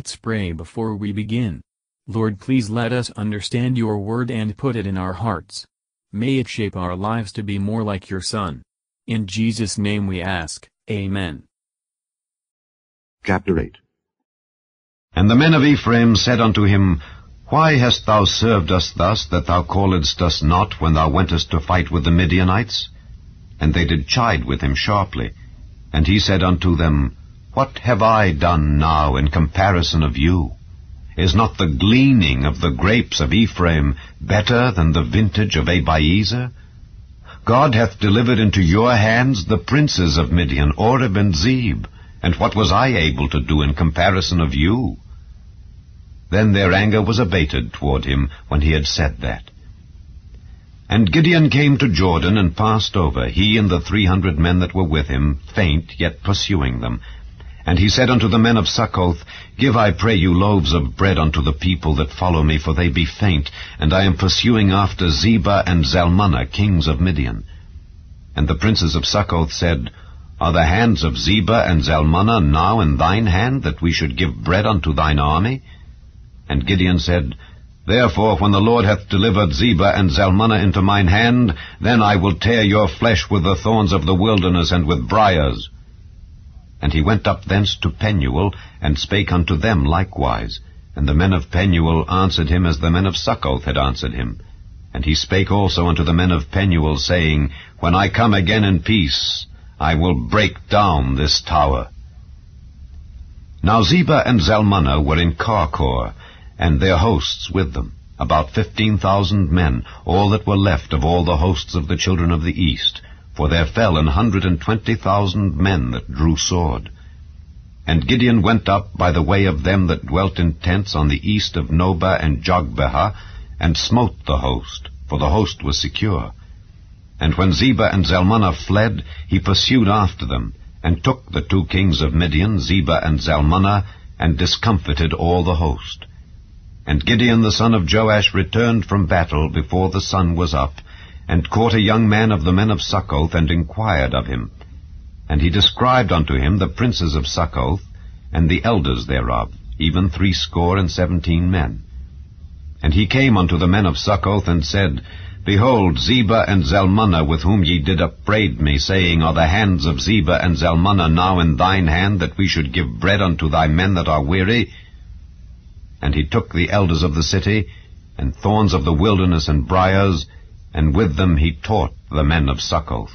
Let's pray before we begin. Lord, please let us understand your word and put it in our hearts. May it shape our lives to be more like your Son. In Jesus' name we ask, Amen. Chapter 8. And the men of Ephraim said unto him, Why hast thou served us thus, that thou calledst us not when thou wentest to fight with the Midianites? And they did chide with him sharply. And he said unto them, What have I done now in comparison of you? Is not the gleaning of the grapes of Ephraim better than the vintage of Abiezer? God hath delivered into your hands the princes of Midian, Oreb and Zeeb, and what was I able to do in comparison of you? Then their anger was abated toward him when he had said that. And Gideon came to Jordan and passed over, he and the 300 men that were with him, faint, yet pursuing them. And he said unto the men of Succoth, Give, I pray you, loaves of bread unto the people that follow me, for they be faint, and I am pursuing after Zebah and Zalmunna, kings of Midian. And the princes of Succoth said, Are the hands of Zebah and Zalmunna now in thine hand, that we should give bread unto thine army? And Gideon said, Therefore, when the Lord hath delivered Zebah and Zalmunna into mine hand, then I will tear your flesh with the thorns of the wilderness and with briars. And he went up thence to Penuel, and spake unto them likewise. And the men of Penuel answered him as the men of Succoth had answered him. And he spake also unto the men of Penuel, saying, When I come again in peace, I will break down this tower. Now Zebah and Zalmunna were in Karkor, and their hosts with them, about 15,000 men, all that were left of all the hosts of the children of the east, for there fell 120,000 men that drew sword. And Gideon went up by the way of them that dwelt in tents on the east of Nobah and Jogbeha, and smote the host, for the host was secure. And when Zebah and Zalmunna fled, he pursued after them, and took the 2 kings of Midian, Zebah and Zalmunna, and discomfited all the host. And Gideon the son of Joash returned from battle before the sun was up, and caught a young man of the men of Succoth, and inquired of him. And he described unto him the princes of Succoth, and the elders thereof, even 70 men. And he came unto the men of Succoth, and said, Behold, Zebah and Zalmunna, with whom ye did upbraid me, saying, Are the hands of Zebah and Zalmunna now in thine hand, that we should give bread unto thy men that are weary? And he took the elders of the city, and thorns of the wilderness and briars, and with them he taught the men of Succoth.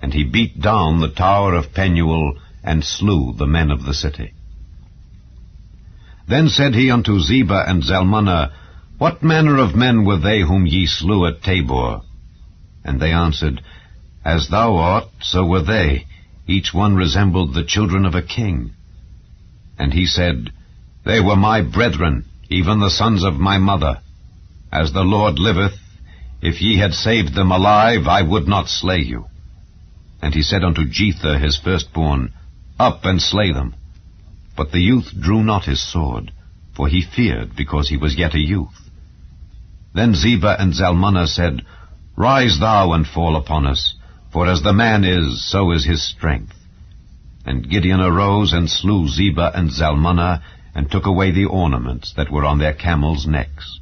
And he beat down the tower of Penuel, and slew the men of the city. Then said he unto Zebah and Zalmunna, What manner of men were they whom ye slew at Tabor? And they answered, As thou art, so were they. Each one resembled the children of a king. And he said, They were my brethren, even the sons of my mother. As the Lord liveth, if ye had saved them alive, I would not slay you. And he said unto Jether his firstborn, Up and slay them. But the youth drew not his sword, for he feared, because he was yet a youth. Then Zebah and Zalmunna said, Rise thou and fall upon us, for as the man is, so is his strength. And Gideon arose and slew Zebah and Zalmunna, and took away the ornaments that were on their camels' necks.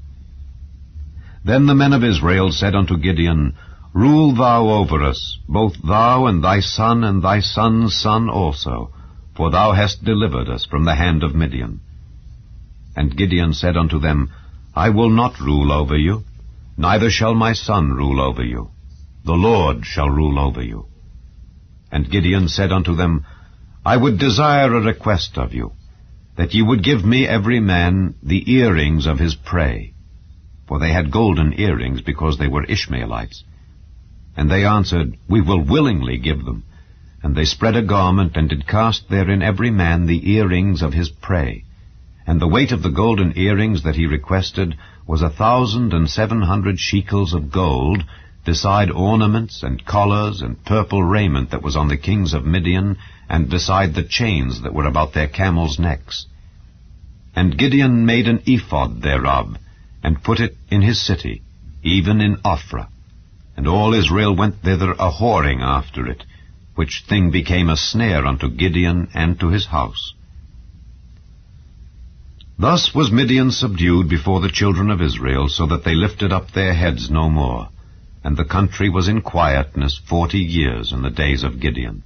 Then the men of Israel said unto Gideon, Rule thou over us, both thou and thy son's son also, for thou hast delivered us from the hand of Midian. And Gideon said unto them, I will not rule over you, neither shall my son rule over you. The Lord shall rule over you. And Gideon said unto them, I would desire a request of you, that ye would give me every man the earrings of his prey. For they had golden earrings, because they were Ishmaelites. And they answered, We will willingly give them. And they spread a garment, and did cast therein every man the earrings of his prey. And the weight of the golden earrings that he requested was 1,700 shekels of gold, beside ornaments and collars and purple raiment that was on the kings of Midian, and beside the chains that were about their camels' necks. And Gideon made an ephod thereof, and put it in his city, even in Ophrah. And all Israel went thither a-whoring after it, which thing became a snare unto Gideon and to his house. Thus was Midian subdued before the children of Israel, so that they lifted up their heads no more. And the country was in quietness 40 years in the days of Gideon.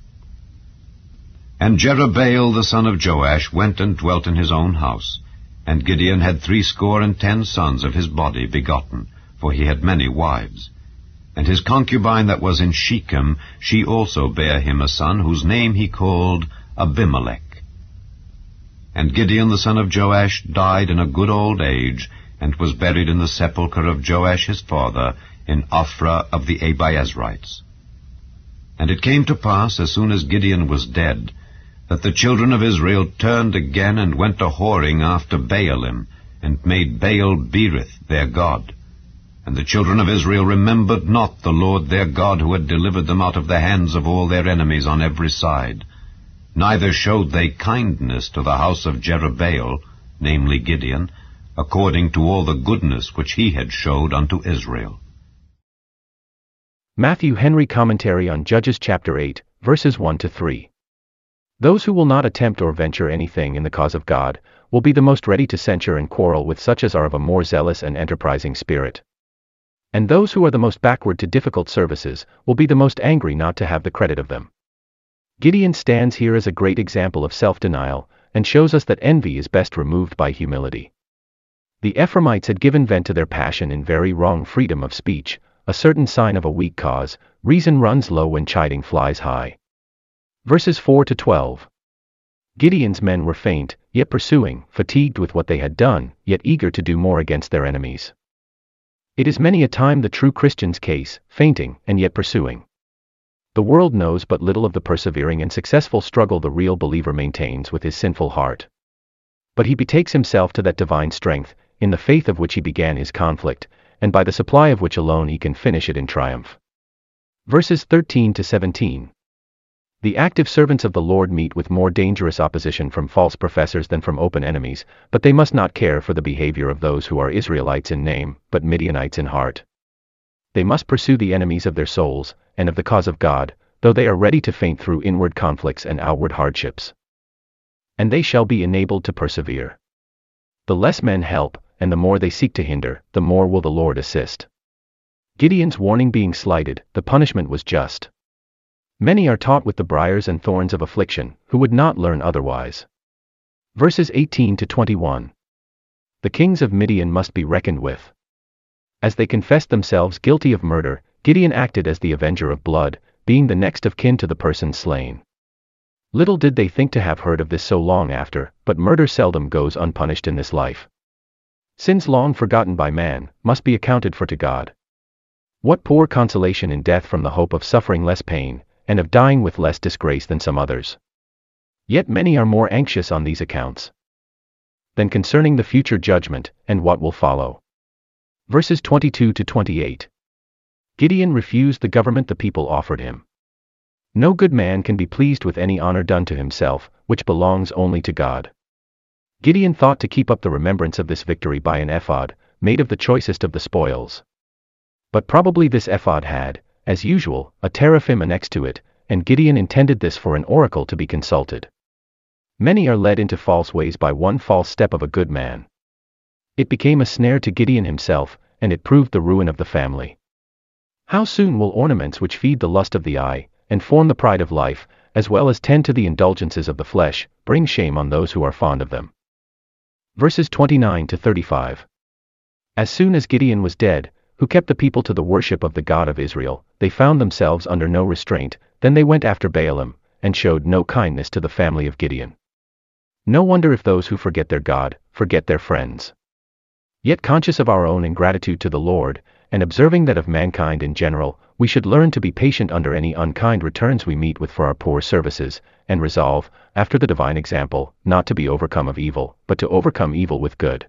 And Jerubbaal the son of Joash went and dwelt in his own house. And Gideon had 70 sons of his body begotten, for he had many wives. And his concubine that was in Shechem, she also bare him a son, whose name he called Abimelech. And Gideon the son of Joash died in a good old age, and was buried in the sepulchre of Joash his father, in Ophrah of the Abiezrites. And it came to pass, as soon as Gideon was dead, that the children of Israel turned again and went to whoring after Baalim, and made Baal Berith their god. And the children of Israel remembered not the Lord their God, who had delivered them out of the hands of all their enemies on every side. Neither showed they kindness to the house of Jerubbaal, namely Gideon, according to all the goodness which he had showed unto Israel. Matthew Henry Commentary on Judges chapter 8, verses 1-3. Those who will not attempt or venture anything in the cause of God, will be the most ready to censure and quarrel with such as are of a more zealous and enterprising spirit. And those who are the most backward to difficult services, will be the most angry not to have the credit of them. Gideon stands here as a great example of self-denial, and shows us that envy is best removed by humility. The Ephraimites had given vent to their passion in very wrong freedom of speech, a certain sign of a weak cause. Reason runs low when chiding flies high. Verses 4-12. Gideon's men were faint, yet pursuing, fatigued with what they had done, yet eager to do more against their enemies. It is many a time the true Christian's case, fainting, and yet pursuing. The world knows but little of the persevering and successful struggle the real believer maintains with his sinful heart. But he betakes himself to that divine strength, in the faith of which he began his conflict, and by the supply of which alone he can finish it in triumph. Verses 13-17. The active servants of the Lord meet with more dangerous opposition from false professors than from open enemies, but they must not care for the behavior of those who are Israelites in name, but Midianites in heart. They must pursue the enemies of their souls, and of the cause of God, though they are ready to faint through inward conflicts and outward hardships. And they shall be enabled to persevere. The less men help, and the more they seek to hinder, the more will the Lord assist. Gideon's warning being slighted, the punishment was just. Many are taught with the briars and thorns of affliction, who would not learn otherwise. Verses 18-21. The kings of Midian must be reckoned with. As they confessed themselves guilty of murder, Gideon acted as the avenger of blood, being the next of kin to the person slain. Little did they think to have heard of this so long after, but murder seldom goes unpunished in this life. Sins long forgotten by man, must be accounted for to God. What poor consolation in death from the hope of suffering less pain, and of dying with less disgrace than some others. Yet many are more anxious on these accounts than concerning the future judgment, and what will follow. Verses 22-28. Gideon refused the government the people offered him. No good man can be pleased with any honor done to himself, which belongs only to God. Gideon thought to keep up the remembrance of this victory by an ephod, made of the choicest of the spoils. But probably this ephod had, as usual, a teraphim annexed to it, and Gideon intended this for an oracle to be consulted. Many are led into false ways by one false step of a good man. It became a snare to Gideon himself, and it proved the ruin of the family. How soon will ornaments which feed the lust of the eye, and form the pride of life, as well as tend to the indulgences of the flesh, bring shame on those who are fond of them. Verses 29-35. As soon as Gideon was dead, who kept the people to the worship of the God of Israel, they found themselves under no restraint. Then they went after Baalim, and showed no kindness to the family of Gideon. No wonder if those who forget their God, forget their friends. Yet conscious of our own ingratitude to the Lord, and observing that of mankind in general, we should learn to be patient under any unkind returns we meet with for our poor services, and resolve, after the divine example, not to be overcome of evil, but to overcome evil with good.